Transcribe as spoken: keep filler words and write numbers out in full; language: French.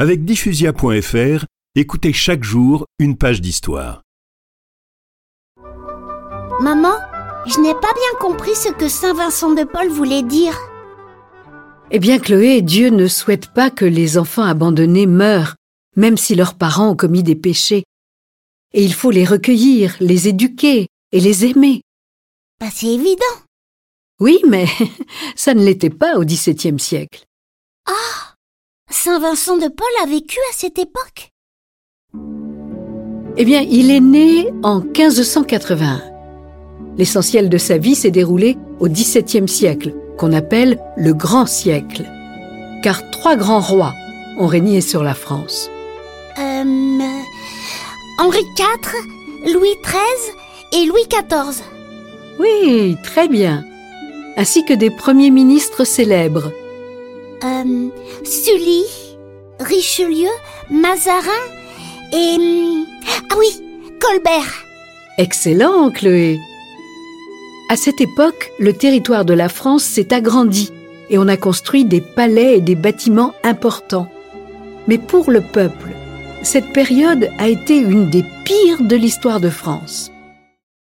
Avec Diffusia point F R, écoutez chaque jour une page d'histoire. Maman, je n'ai pas bien compris ce que Saint Vincent de Paul voulait dire. Eh bien Chloé, Dieu ne souhaite pas que les enfants abandonnés meurent, même si leurs parents ont commis des péchés. Et il faut les recueillir, les éduquer et les aimer. Bah, c'est évident. Oui, mais ça ne l'était pas au dix-septième siècle. Ah! Saint Vincent de Paul a vécu à cette époque? Eh bien, il est né en quinze cent quatre-vingt-un. L'essentiel de sa vie s'est déroulé au dix-septième siècle, qu'on appelle le Grand Siècle. Car trois grands rois ont régné sur la France. Euh, Henri quatre, Louis treize et Louis quatorze. Oui, très bien. Ainsi que des premiers ministres célèbres. Euh, Sully, Richelieu, Mazarin et... Ah oui, Colbert. Excellent, Chloé. À cette époque, le territoire de la France s'est agrandi et on a construit des palais et des bâtiments importants. Mais pour le peuple, cette période a été une des pires de l'histoire de France.